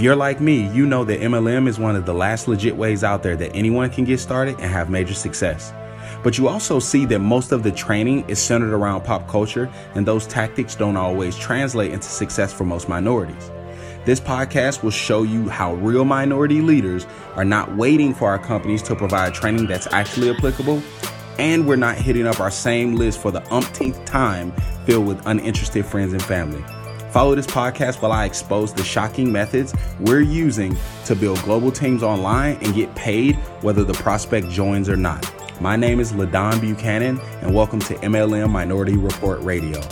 If you're like me, you know that MLM is one of the last legit ways out there that anyone can get started and have major success. But you also see that most of the training is centered around pop culture, and those tactics don't always translate into success for most minorities. This podcast will show you how real minority leaders are not waiting for our companies to provide training that's actually applicable, and we're not hitting up our same list for the umpteenth time filled with uninterested friends and family. Follow this podcast while I expose the shocking methods we're using to build global teams online and get paid whether the prospect joins or not. My name is LaDawn Buchanan, and welcome to MLM Minority Report Radio.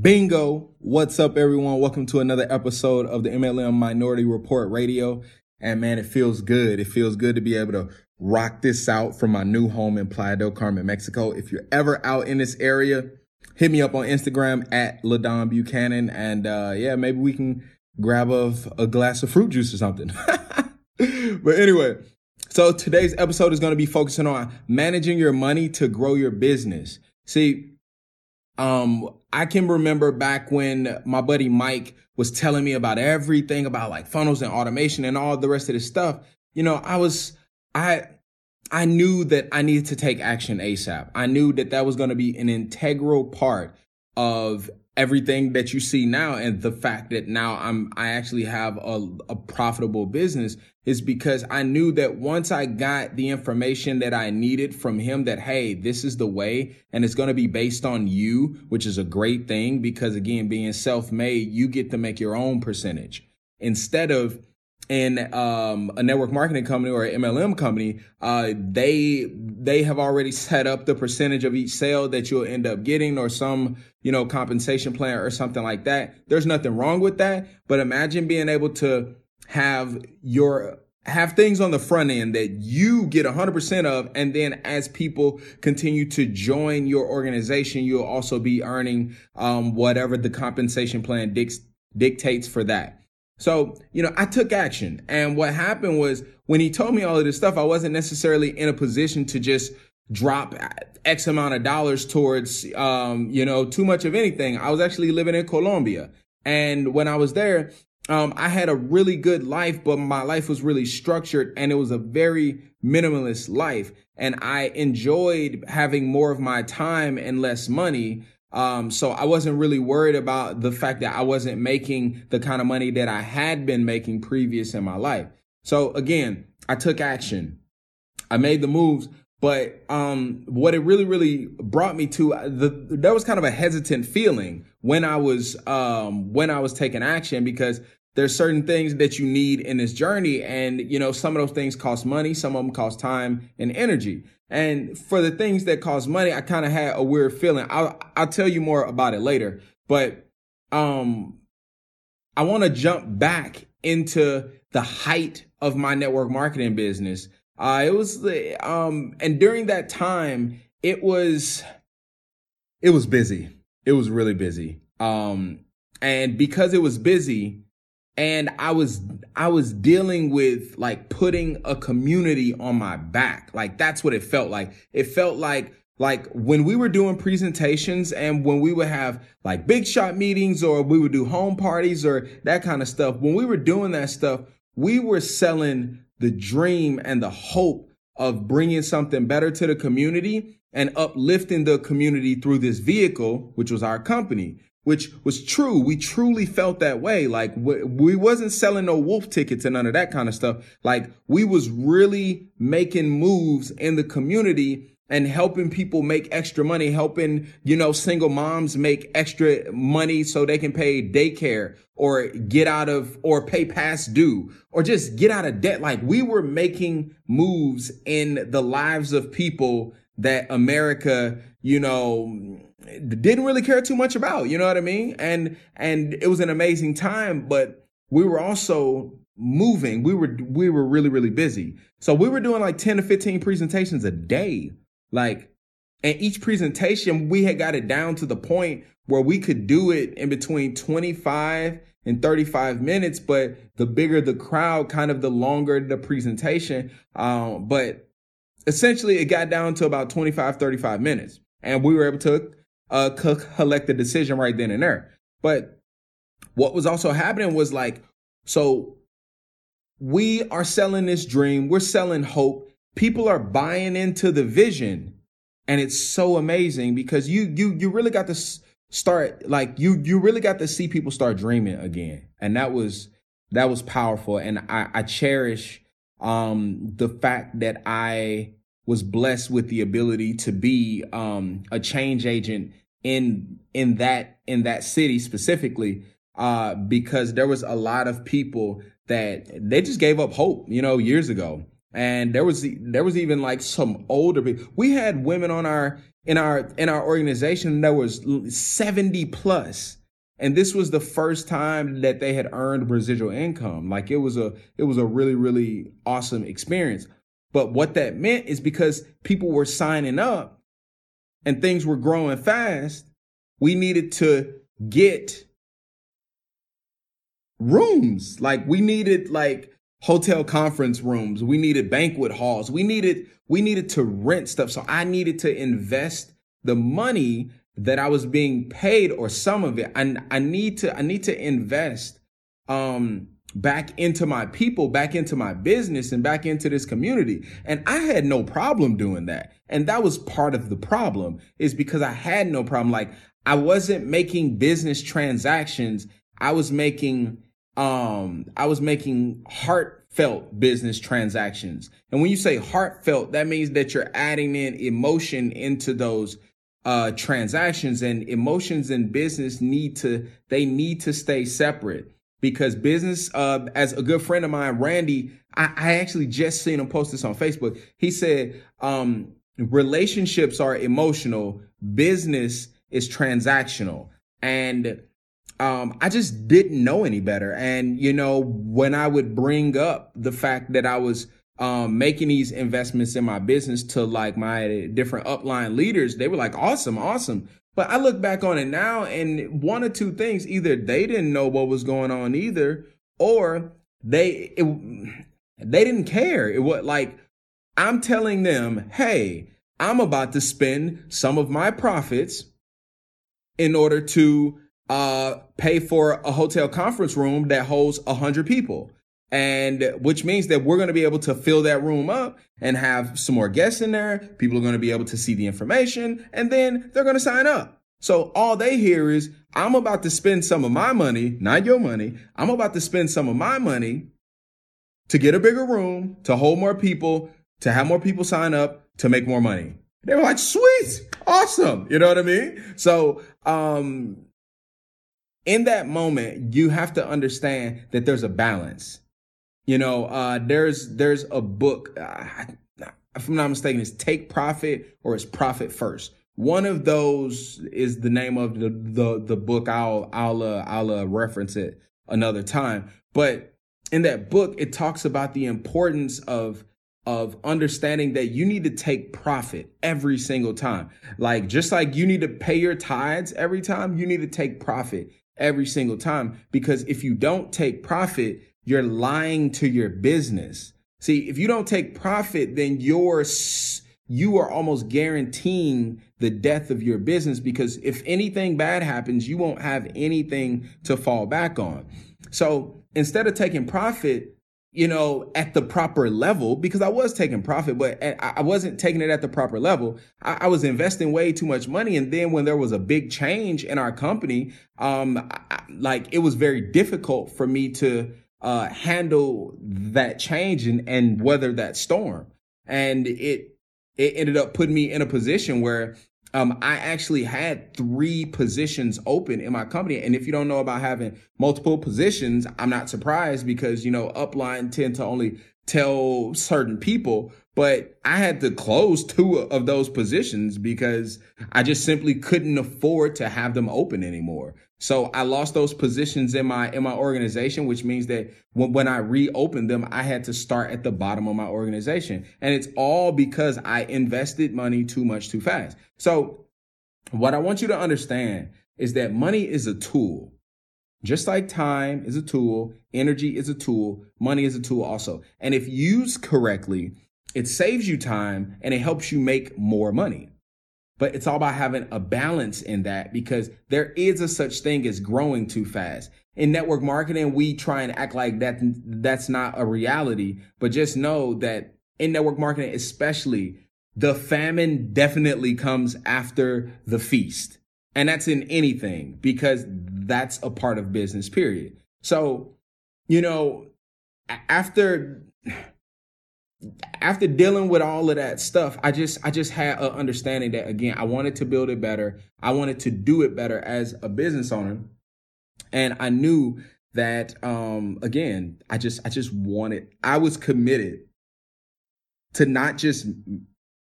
Bingo! What's up, everyone? Welcome to another episode of the MLM Minority Report Radio. And man, it feels good. It feels good to be able to rock this out from my new home in Playa del Carmen, Mexico. If you're ever out in this area, hit me up on Instagram at LaDawn Buchanan, and maybe we can grab a glass of fruit juice or something. But anyway. So today's episode is going to be focusing on managing your money to grow your business. See, I can remember back when my buddy Mike was telling me about everything about like funnels and automation and all the rest of this stuff. You know, I knew that I needed to take action ASAP. I knew that that was going to be an integral part of everything that you see now, and the fact that now I actually have a profitable business is because I knew that once I got the information that I needed from him that, hey, this is the way, and it's going to be based on you, which is a great thing because, again, being self-made, you get to make your own percentage instead of in a network marketing company or an MLM company. They have already set up the percentage of each sale that you'll end up getting, or some, you know, compensation plan or something like that. There's nothing wrong with that, but imagine being able to have things on the front end that you get 100% of, and then as people continue to join your organization, you'll also be earning whatever the compensation plan dictates for that. So, you know, I took action. And what happened was when he told me all of this stuff, I wasn't necessarily in a position to just drop X amount of dollars towards, too much of anything. I was actually living in Colombia. And when I was there, I had a really good life, but my life was really structured and it was a very minimalist life. And I enjoyed having more of my time and less money. So I wasn't really worried about the fact that I wasn't making the kind of money that I had been making previous in my life. So again, I took action. I made the moves, but, what it really, really brought me to there was kind of a hesitant feeling when I was taking action, because there's certain things that you need in this journey. And, you know, some of those things cost money. Some of them cost time and energy. And for the things that cost money, I kind of had a weird feeling. I'll tell you more about it later, but, I want to jump back into the height of my network marketing business. And during that time, it was busy. It was really busy. And because it was busy, and I was dealing with like putting a community on my back. Like that's what it felt like. It felt like when we were doing presentations and when we would have like big shot meetings, or we would do home parties or that kind of stuff. When we were doing that stuff, we were selling the dream and the hope of bringing something better to the community and uplifting the community through this vehicle, which was our company. Which was true. We truly felt that way. Like we wasn't selling no wolf tickets and none of that kind of stuff. Like we was really making moves in the community and helping people make extra money, helping, you know, single moms make extra money so they can pay daycare or pay past due or just get out of debt. Like we were making moves in the lives of people that America, you know, didn't really care too much about, you know what I mean? And it was an amazing time, but we were also moving. We were really, really busy. So we were doing like 10 to 15 presentations a day. Like, and each presentation, we had got it down to the point where we could do it in between 25 and 35 minutes. But the bigger the crowd, kind of the longer the presentation. But essentially it got down to about 25, 35 minutes. And we were able to collect the decision right then and there. But what was also happening was like So we are selling this dream. We're selling hope. People are buying into the vision. And it's so amazing because you really got to start, like, you really got to see people start dreaming again. And that was powerful. And I cherish the fact that I was blessed with the ability to be a change agent in that city specifically, because there was a lot of people that they just gave up hope, years ago. And there was even like some older people. We had women in our organization that was 70 plus. And this was the first time that they had earned residual income. Like it was a really, really awesome experience. But what that meant is because people were signing up and things were growing fast, we needed to get rooms. Like we needed like hotel conference rooms. We needed banquet halls. We needed to rent stuff. So I needed to invest the money that I was being paid, or some of it, and I need to invest back into my people, back into my business, and back into this community. And I had no problem doing that. And that was part of the problem, is because I had no problem. Like I wasn't making business transactions. I was making heartfelt business transactions. And when you say heartfelt, that means that you're adding in emotion into those transactions, and emotions and business need to stay separate, because business, as a good friend of mine, Randy, I actually just seen him post this on Facebook. He said, relationships are emotional. Business is transactional. And, I just didn't know any better. And, when I would bring up the fact that I was making these investments in my business to like my different upline leaders, they were like, awesome. But I look back on it now, and one or two things: either they didn't know what was going on either, or they didn't care. It was like, I'm telling them, hey, I'm about to spend some of my profits in order to pay for a hotel conference room that holds 100 people. And which means that we're going to be able to fill that room up and have some more guests in there. People are going to be able to see the information, and then they're going to sign up. So all they hear is, I'm about to spend some of my money, not your money. I'm about to spend some of my money to get a bigger room, to hold more people, to have more people sign up, to make more money. They were like, sweet, awesome. You know what I mean? So, in that moment, you have to understand that there's a balance. There's a book, if I'm not mistaken, it's Take Profit, or it's Profit First. One of those is the name of the book. I'll reference it another time. But in that book, it talks about the importance of understanding that you need to take profit every single time. Like just like you need to pay your tithes every time, you need to take profit every single time, because if you don't take profit, you're lying to your business. See, if you don't take profit, then you are almost guaranteeing the death of your business, because if anything bad happens, you won't have anything to fall back on. So instead of taking profit, at the proper level, because I was taking profit, but I wasn't taking it at the proper level. I was investing way too much money. And then when there was a big change in our company, it was very difficult for me to handle that change and weather that storm. And it ended up putting me in a position where I actually had 3 positions open in my company. And if you don't know about having multiple positions, I'm not surprised, because, upline tend to only tell certain people. But I had to close 2 of those positions because I just simply couldn't afford to have them open anymore. So I lost those positions in my organization, which means that when I reopened them, I had to start at the bottom of my organization. And it's all because I invested money too much too fast. So what I want you to understand is that money is a tool. Just like time is a tool, energy is a tool, money is a tool also. And if used correctly, it saves you time and it helps you make more money. But it's all about having a balance in that, because there is a such thing as growing too fast. In network marketing, we try and act like that's not a reality, but just know that in network marketing, especially, the famine definitely comes after the feast. And that's in anything, because that's a part of business, period. So, you know, after dealing with all of that stuff, I just had an understanding that, again, I wanted to build it better. I wanted to do it better as a business owner. And I knew that, again, I just wanted, I was committed to not just,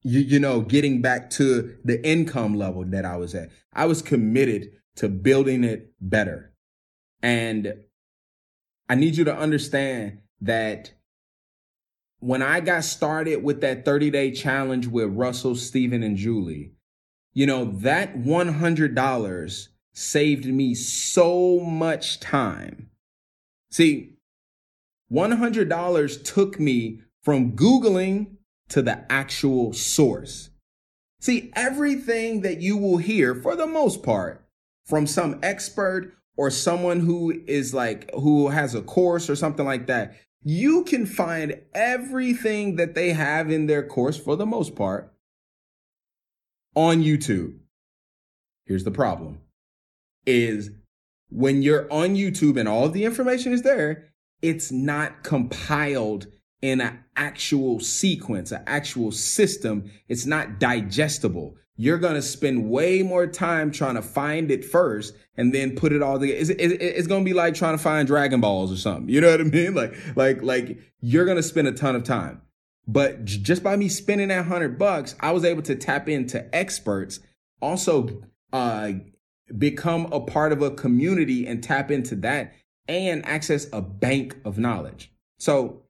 you know, getting back to the income level that I was at. I was committed to building it better. And I need you to understand that when I got started with that 30-day challenge with Russell, Stephen, and Julie, you know, that $100 saved me so much time. See, $100 took me from Googling to the actual source. See, everything that you will hear, for the most part, from some expert or someone who is like, who has a course or something like that, you can find everything that they have in their course, for the most part, on YouTube. Here's the problem, is when you're on YouTube and all of the information is there, it's not compiled in an actual sequence, an actual system. It's not digestible. You're going to spend way more time trying to find it first and then put it all together. It's going to be like trying to find Dragon Balls or something. You know what I mean? Like you're going to spend a ton of time. But just by me spending that $100, I was able to tap into experts, also become a part of a community and tap into that, and access a bank of knowledge. So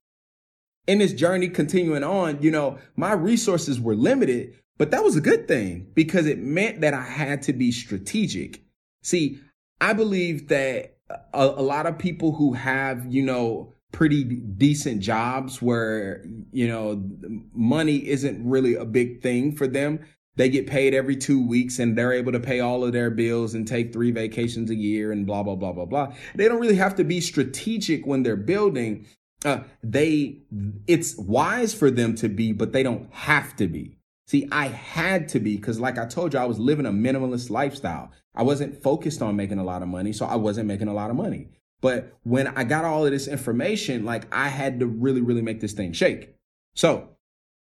in this journey continuing on, you know, my resources were limited, but that was a good thing, because it meant that I had to be strategic. See, I believe that a lot of people who have, you know, pretty decent jobs where, you know, money isn't really a big thing for them. They get paid every 2 weeks and they're able to pay all of their bills and take 3 vacations a year and blah, blah, blah, blah, blah. They don't really have to be strategic when they're building. It's wise for them to be, but they don't have to be. See, I had to be, because like I told you, I was living a minimalist lifestyle. I wasn't focused on making a lot of money, so I wasn't making a lot of money. But when I got all of this information, like, I had to really, really make this thing shake. So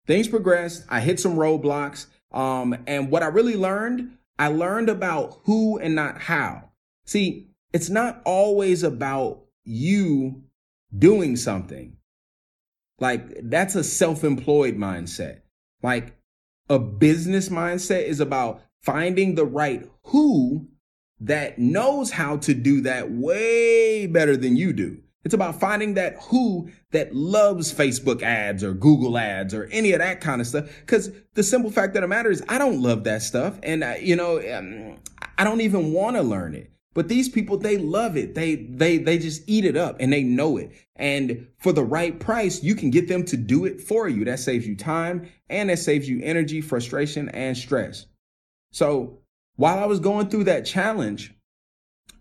things progressed. I hit some roadblocks. And what I really learned, I learned about who and not how. See, it's not always about you doing something. Like, that's a self-employed mindset. Like, a business mindset is about finding the right who that knows how to do that way better than you do. It's about finding that who that loves Facebook ads or Google ads or any of that kind of stuff. Because the simple fact of the matter is, I don't love that stuff. And, I don't even want to learn it. But these people, they love it. They just eat it up and they know it. And for the right price, you can get them to do it for you. That saves you time, and that saves you energy, frustration, and stress. So while I was going through that challenge,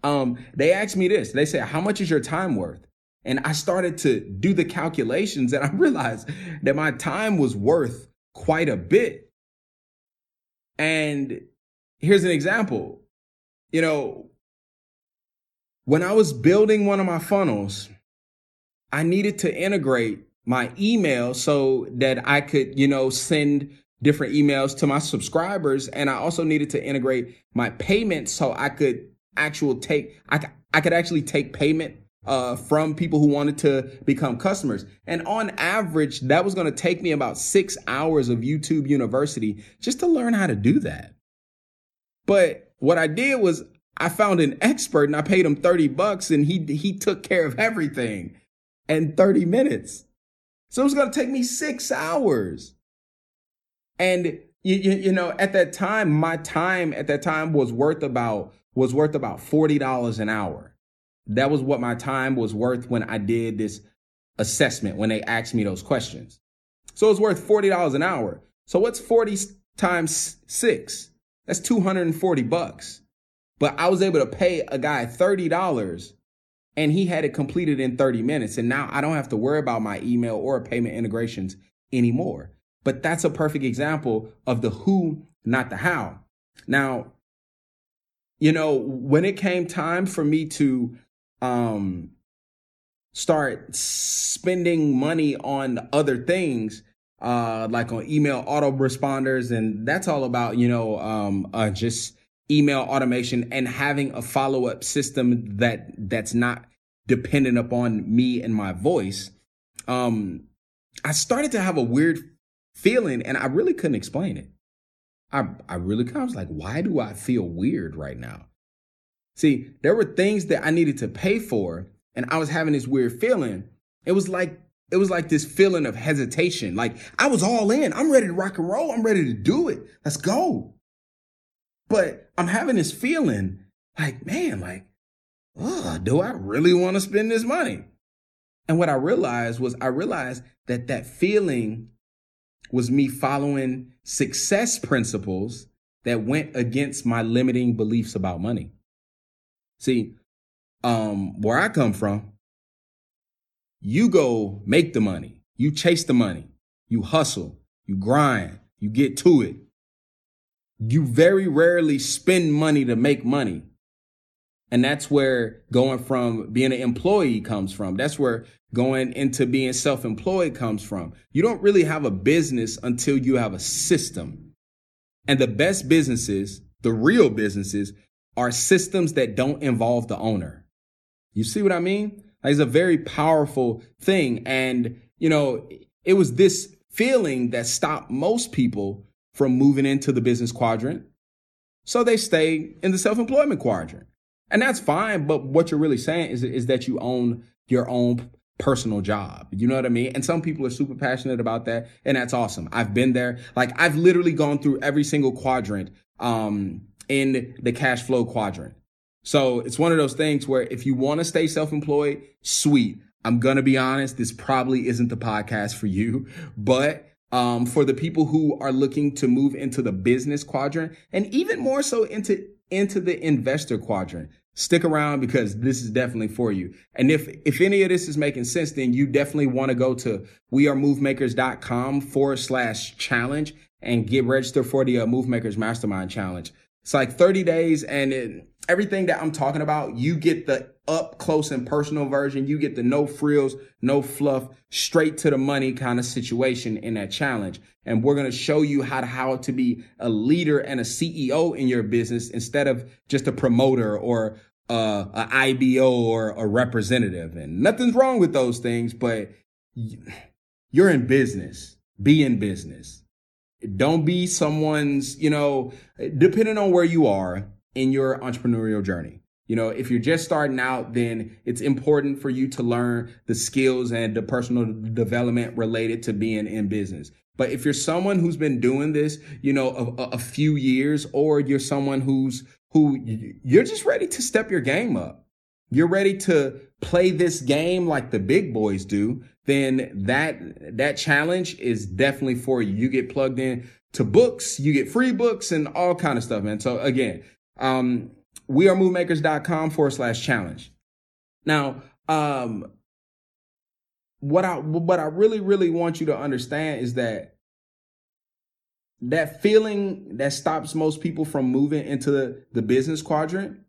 they asked me this. They said, how much is your time worth? And I started to do the calculations, and I realized that my time was worth quite a bit. And here's an example. You know, when I was building one of my funnels, I needed to integrate my email so that I could, you know, send different emails to my subscribers. And I also needed to integrate my payments so I could actually take payment from people who wanted to become customers. And on average, that was going to take me about 6 hours of YouTube University just to learn how to do that. But what I did was, I found an expert and I paid him $30, and he took care of everything in 30 minutes. So it was going to take me 6 hours. And you know, at that time, my time at that time was worth about $40 an hour. That was what my time was worth when I did this assessment, when they asked me those questions. So it was worth $40 an hour. So what's 40 times 6? That's $240. But I was able to pay a guy $30 and he had it completed in 30 minutes. And now I don't have to worry about my email or payment integrations anymore. But that's a perfect example of the who, not the how. Now, you know, when it came time for me to start spending money on other things, like on email autoresponders, and that's all about, you know, just email automation and having a follow-up system that's not dependent upon me and my voice. I started to have a weird feeling and I really couldn't explain it. I was like, why do I feel weird right now? See, there were things that I needed to pay for and I was having this weird feeling. It was like this feeling of hesitation. Like I was all in. I'm ready to rock and roll. I'm ready to do it. Let's go. But I'm having this feeling like, man, like, do I really want to spend this money? And what I realized was that feeling was me following success principles that went against my limiting beliefs about money. See, where I come from, you go make the money, you chase the money, you hustle, you grind, you get to it. You very rarely spend money to make money. And that's where going from being an employee comes from. That's where going into being self-employed comes from. You don't really have a business until you have a system. And the best businesses, the real businesses, are systems that don't involve the owner. You see what I mean? It's a very powerful thing. And, you know, it was this feeling that stopped most people from moving into the business quadrant. So they stay in the self-employment quadrant. And that's fine. But what you're really saying is that you own your own personal job. You know what I mean? And some people are super passionate about that. And that's awesome. I've been there. Like I've literally gone through every single quadrant in the cash flow quadrant. So it's one of those things where if you want to stay self-employed, sweet. I'm going to be honest. This probably isn't the podcast for you, but for the people who are looking to move into the business quadrant and even more so into the investor quadrant, stick around because this is definitely for you. And if any of this is making sense, then you definitely want to go to wearemovemakers.com/challenge and get registered for the Move Makers Mastermind Challenge. It's like 30 days and everything that I'm talking about, you get the up close and personal version. You get the no frills, no fluff, straight to the money kind of situation in that challenge. And we're going to show you how to be a leader and a CEO in your business instead of just a promoter or a IBO or a representative. And nothing's wrong with those things, but you're in business. Be in business. Don't be someone's, you know, depending on where you are in your entrepreneurial journey. You know, if you're just starting out, then it's important for you to learn the skills and the personal development related to being in business. But if you're someone who's been doing this, you know, a few years, or you're someone who you're just ready to step your game up, you're ready to play this game like the big boys do, then that challenge is definitely for you. You get plugged in to books, you get free books and all kind of stuff, man. So again, wearemovemakers.com/challenge. Now, what I really, really want you to understand is that feeling that stops most people from moving into the business quadrant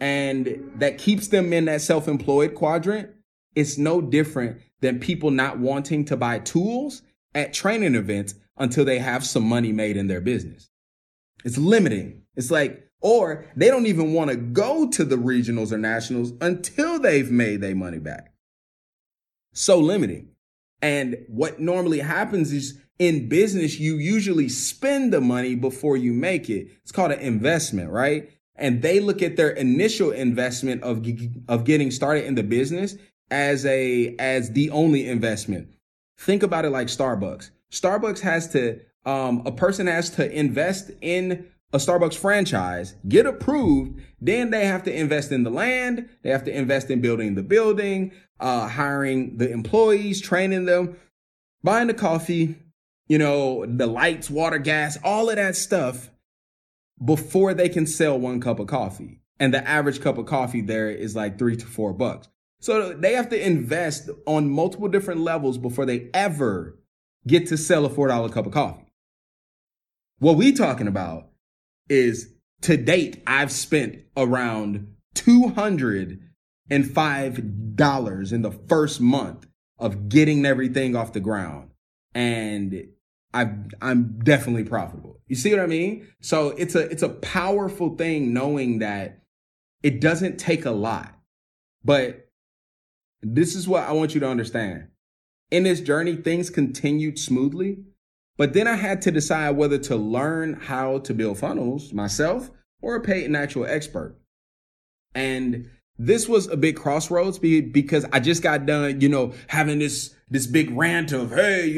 and that keeps them in that self-employed quadrant, it's no different than people not wanting to buy tools at training events until they have some money made in their business. It's limiting. It's like, or they don't even want to go to the regionals or nationals until they've made their money back. So limiting. And what normally happens is in business, you usually spend the money before you make it. It's called an investment, right? And they look at their initial investment of getting started in the business as the only investment. Think about it like Starbucks. Starbucks has to, a person has to invest in a Starbucks franchise, get approved, then they have to invest in the land, they have to invest in building the building, hiring the employees, training them, buying the coffee, you know, the lights, water, gas, all of that stuff. before they can sell one cup of coffee. And the average cup of coffee there is like $3 to $4. So they have to invest on multiple different levels before they ever get to sell a $4 cup of coffee. What we talking about is, to date, I've spent around $205 in the first month of getting everything off the ground. And I'm definitely profitable. You see what I mean? So it's a powerful thing knowing that it doesn't take a lot. But this is what I want you to understand. In this journey, things continued smoothly, but then I had to decide whether to learn how to build funnels myself or pay an actual expert. And this was a big crossroads because I just got done, having this big rant of, hey,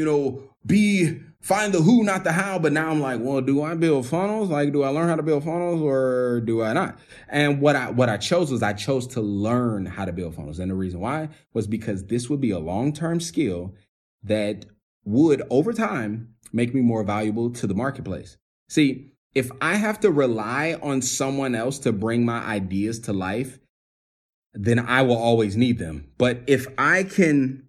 find the who, not the how. But now I'm like, well, do I build funnels? Like, do I learn how to build funnels or do I not? And what I chose to learn how to build funnels. And the reason why was because this would be a long-term skill that would, over time, make me more valuable to the marketplace. See, if I have to rely on someone else to bring my ideas to life, then I will always need them. But if I can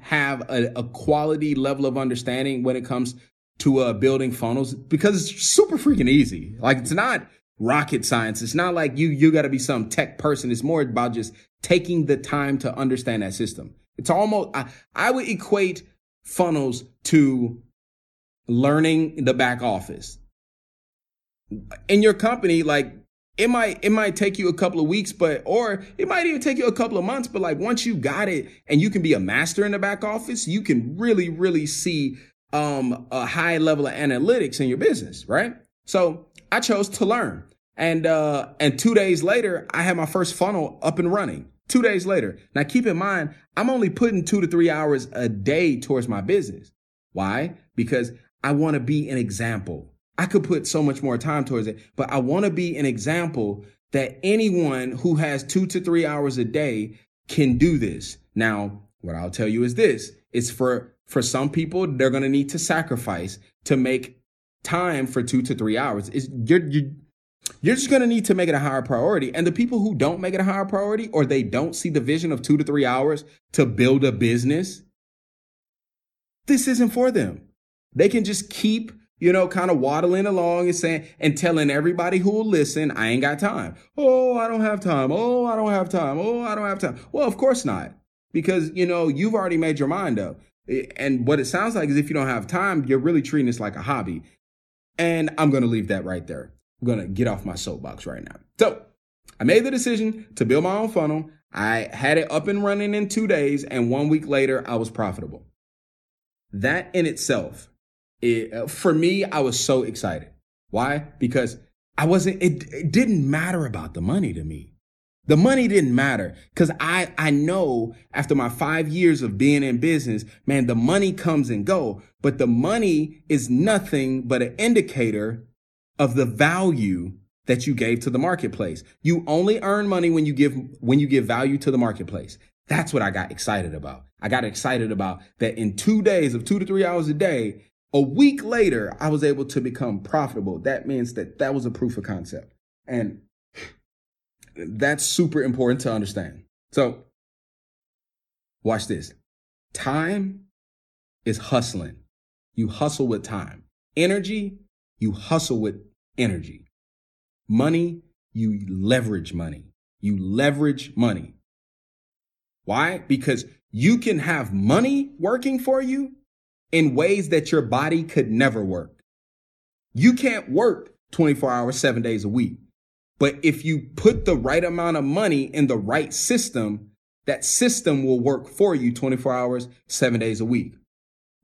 have a quality level of understanding when it comes to building funnels, because it's super freaking easy. Like, it's not rocket science. It's not like you got to be some tech person. It's more about just taking the time to understand that system. It's almost, I would equate funnels to learning the back office. In your company, like, it might take you a couple of weeks, or it might even take you a couple of months. But like, once you got it and you can be a master in the back office, you can really, really see a high level of analytics in your business, right? So I chose to learn. And 2 days later, I had my first funnel up and running. 2 days later. Now, keep in mind, I'm only putting 2 to 3 hours a day towards my business. Why? Because I want to be an example. I could put so much more time towards it, but I want to be an example that anyone who has 2 to 3 hours a day can do this. Now, what I'll tell you is this. It's for some people, they're going to need to sacrifice to make time for 2 to 3 hours. You're just going to need to make it a higher priority. And the people who don't make it a higher priority, or they don't see the vision of 2 to 3 hours to build a business, this isn't for them. They can just keep kind of waddling along and saying and telling everybody who will listen, I ain't got time. Oh, I don't have time. Oh, I don't have time. Oh, I don't have time. Well, of course not, because, you've already made your mind up. And what it sounds like is, if you don't have time, you're really treating this like a hobby. And I'm going to leave that right there. I'm going to get off my soapbox right now. So I made the decision to build my own funnel. I had it up and running in 2 days. And 1 week later, I was profitable. That in itself, for me, I was so excited. Why? Because it didn't matter about the money to me. The money didn't matter, because I know after my 5 years of being in business, man, the money comes and go, but the money is nothing but an indicator of the value that you gave to the marketplace. You only earn money when you give value to the marketplace. That's what I got excited about. I got excited about that in 2 days of 2 to 3 hours a day. A week later, I was able to become profitable. That means that was a proof of concept. And that's super important to understand. So watch this. Time is hustling. You hustle with time. Energy, you hustle with energy. Money, you leverage money. You leverage money. Why? Because you can have money working for you in ways that your body could never work. You can't work 24 hours, 7 days a week. But if you put the right amount of money in the right system, that system will work for you 24 hours, 7 days a week.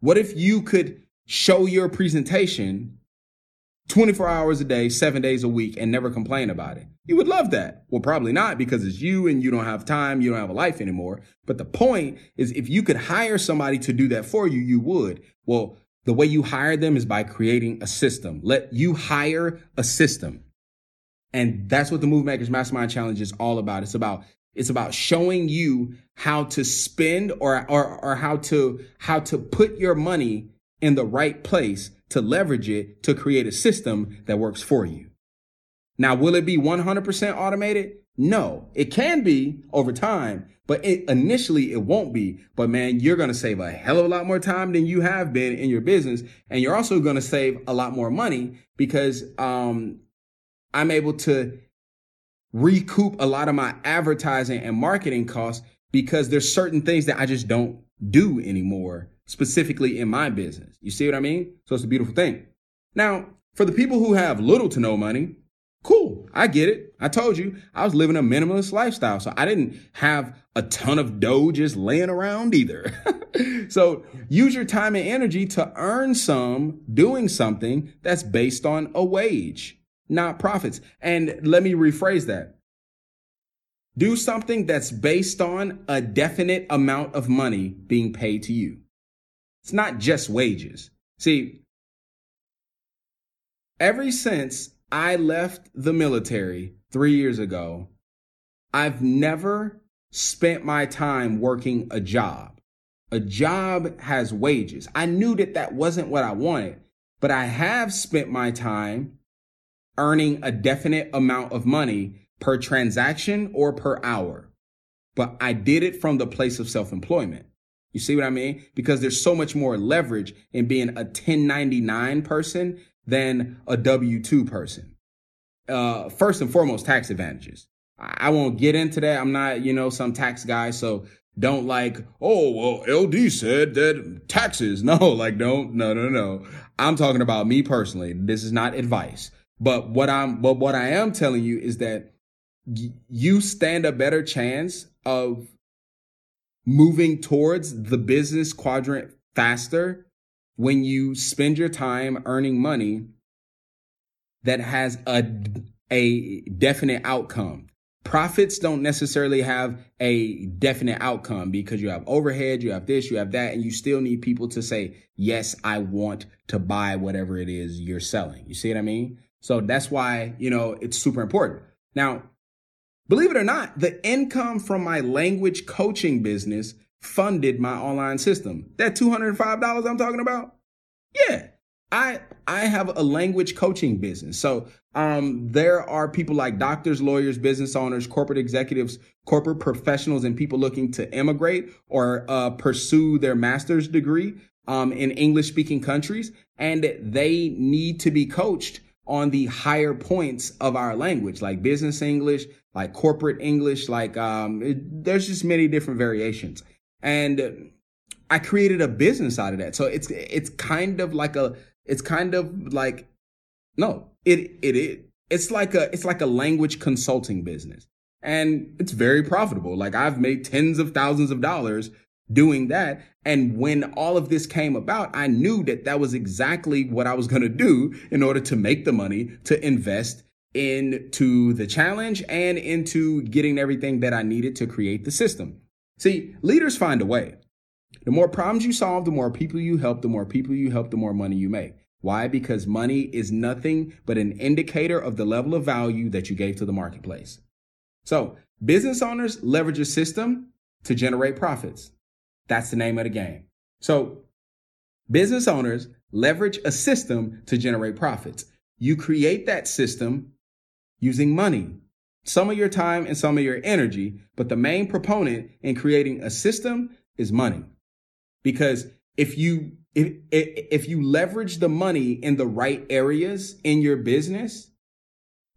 What if you could show your presentation 24 hours a day, 7 days a week, and never complain about it? You would love that. Well, probably not, because it's you and you don't have time. You don't have a life anymore. But the point is, if you could hire somebody to do that for you, you would. Well, the way you hire them is by creating a system. Let you hire a system. And that's what the Move Makers Mastermind Challenge is all about. It's about showing you how to spend or how to put your money in the right place to leverage it to create a system that works for you. Now, will it be 100% automated? No, it can be over time, but initially it won't be. But man, you're going to save a hell of a lot more time than you have been in your business. And you're also going to save a lot more money because I'm able to recoup a lot of my advertising and marketing costs because there's certain things that I just don't do anymore, specifically in my business. You see what I mean? So it's a beautiful thing. Now, for the people who have little to no money, cool. I get it. I told you I was living a minimalist lifestyle, so I didn't have a ton of dough just laying around either. So use your time and energy to earn some doing something that's based on a wage, not profits. And let me rephrase that. Do something that's based on a definite amount of money being paid to you. It's not just wages. See, ever since I left the military 3 years ago, I've never spent my time working a job. A job has wages. I knew that that wasn't what I wanted, but I have spent my time earning a definite amount of money per transaction or per hour. But I did it from the place of self-employment. You see what I mean? Because there's so much more leverage in being a 1099 person than a W-2 person. First and foremost, tax advantages. I won't get into that. I'm not, some tax guy. So don't LD said that taxes. No. I'm talking about me personally. This is not advice. But what I am telling you is that you stand a better chance of moving towards the business quadrant faster when you spend your time earning money that has a definite outcome. Profits don't necessarily have a definite outcome because you have overhead, you have this, you have that, and you still need people to say, yes, I want to buy whatever it is you're selling. You see what I mean? So that's why, it's super important. Now, believe it or not, the income from my language coaching business funded my online system. That $205 I'm talking about? Yeah. I have a language coaching business. So, there are people like doctors, lawyers, business owners, corporate executives, corporate professionals, and people looking to immigrate or pursue their master's degree in English speaking countries, and they need to be coached on the higher points of our language, like business English, like corporate English, there's just many different variations. And I created a business out of that. So it's like a language consulting business, and it's very profitable. Like I've made tens of thousands of dollars doing that. And when all of this came about, I knew that that was exactly what I was going to do in order to make the money to invest into the challenge and into getting everything that I needed to create the system. See, leaders find a way. The more problems you solve, the more people you help, the more money you make. Why? Because money is nothing but an indicator of the level of value that you gave to the marketplace. So business owners leverage a system to generate profits. That's the name of the game. So business owners leverage a system to generate profits. You create that system using money, some of your time and some of your energy, but the main proponent in creating a system is money. Because if you leverage the money in the right areas in your business,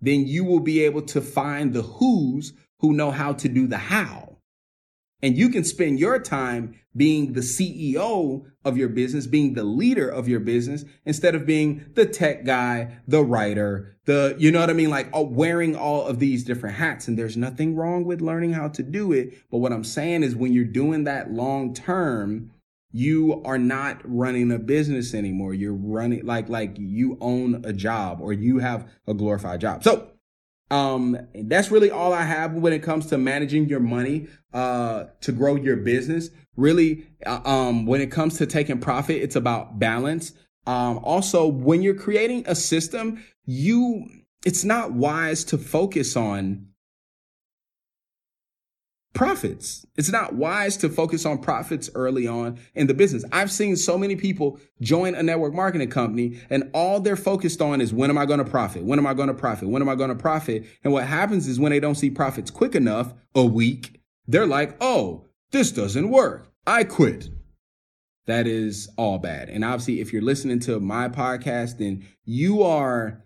then you will be able to find the who's who know how to do the how. And you can spend your time being the CEO of your business, being the leader of your business, instead of being the tech guy, the writer, wearing all of these different hats. And there's nothing wrong with learning how to do it. But what I'm saying is when you're doing that long term, you are not running a business anymore. You're running like you own a job or you have a glorified job. So that's really all I have when it comes to managing your money, to grow your business. Really, when it comes to taking profit, it's about balance. Also, when you're creating a system, it's not wise to focus on profits. It's not wise to focus on profits early on in the business. I've seen so many people join a network marketing company and all they're focused on is, when am I going to profit? When am I going to profit? When am I going to profit? And what happens is, when they don't see profits quick enough, a week, they're like, oh, this doesn't work. I quit. That is all bad. And obviously, if you're listening to my podcast, then you are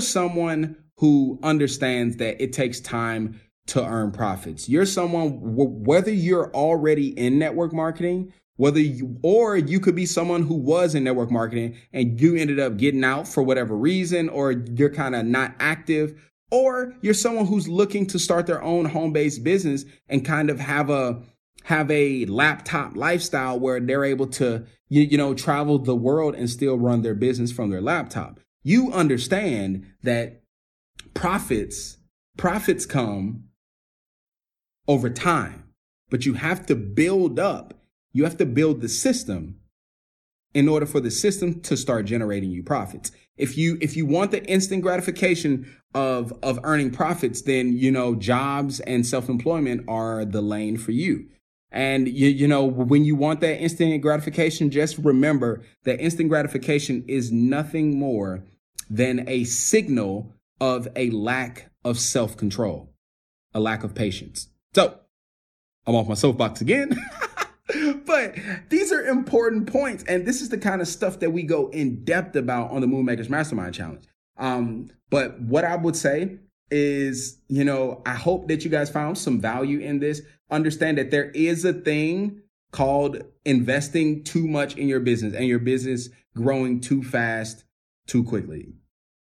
someone who understands that it takes time to earn profits. You're someone, whether you're already in network marketing, or you could be someone who was in network marketing and you ended up getting out for whatever reason, or you're kind of not active, or you're someone who's looking to start their own home-based business and kind of have a laptop lifestyle where they're able to, travel the world and still run their business from their laptop. You understand that profits come over time, but you have to build up. You have to build the system in order for the system to start generating you profits. If you want the instant gratification of earning profits, then, jobs and self-employment are the lane for you. And when you want that instant gratification, just remember that instant gratification is nothing more than a signal of a lack of self-control, a lack of patience. So I'm off my soapbox again, but these are important points. And this is the kind of stuff that we go in depth about on the Move Makers Mastermind Challenge. But what I would say is, I hope that you guys found some value in this. Understand that there is a thing called investing too much in your business and your business growing too fast, too quickly.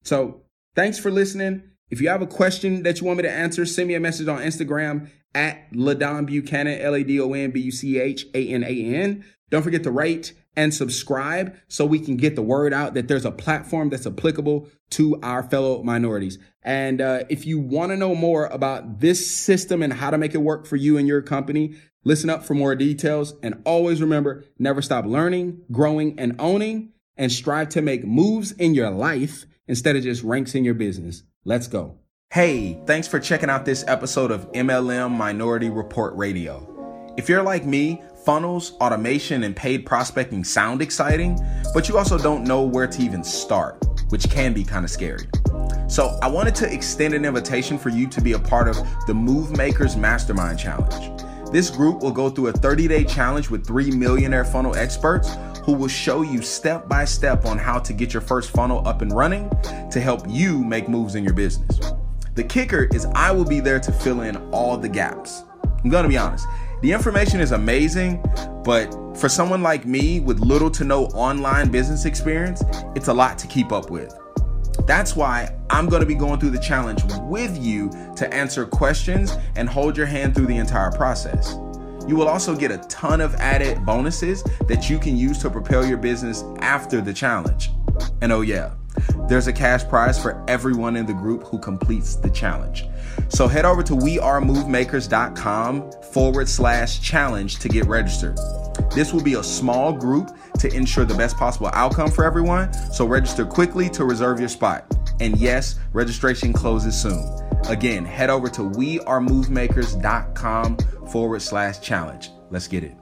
So thanks for listening. If you have a question that you want me to answer, send me a message on Instagram at LaDawn Buchanan, LaDonBuchanan. Don't forget to rate and subscribe so we can get the word out that there's a platform that's applicable to our fellow minorities. And if you want to know more about this system and how to make it work for you and your company, listen up for more details. And always remember, never stop learning, growing, and owning, and strive to make moves in your life instead of just ranks in your business. Let's go. Hey, thanks for checking out this episode of MLM Minority Report Radio. If you're like me, funnels, automation, and paid prospecting sound exciting, but you also don't know where to even start, which can be kind of scary. So I wanted to extend an invitation for you to be a part of the Move Makers Mastermind Challenge. This group will go through a 30-day challenge with 3 millionaire funnel experts who will show you step by step on how to get your first funnel up and running to help you make moves in your business. The kicker is I will be there to fill in all the gaps. I'm gonna be honest. The information is amazing, but for someone like me with little to no online business experience, it's a lot to keep up with. That's why I'm going to be going through the challenge with you to answer questions and hold your hand through the entire process. You will also get a ton of added bonuses that you can use to propel your business after the challenge. And oh yeah, there's a cash prize for everyone in the group who completes the challenge. So head over to wearemovemakers.com/challenge to get registered. This will be a small group to ensure the best possible outcome for everyone. So register quickly to reserve your spot. And yes, registration closes soon. Again, head over to wearemovemakers.com/challenge. Let's get it.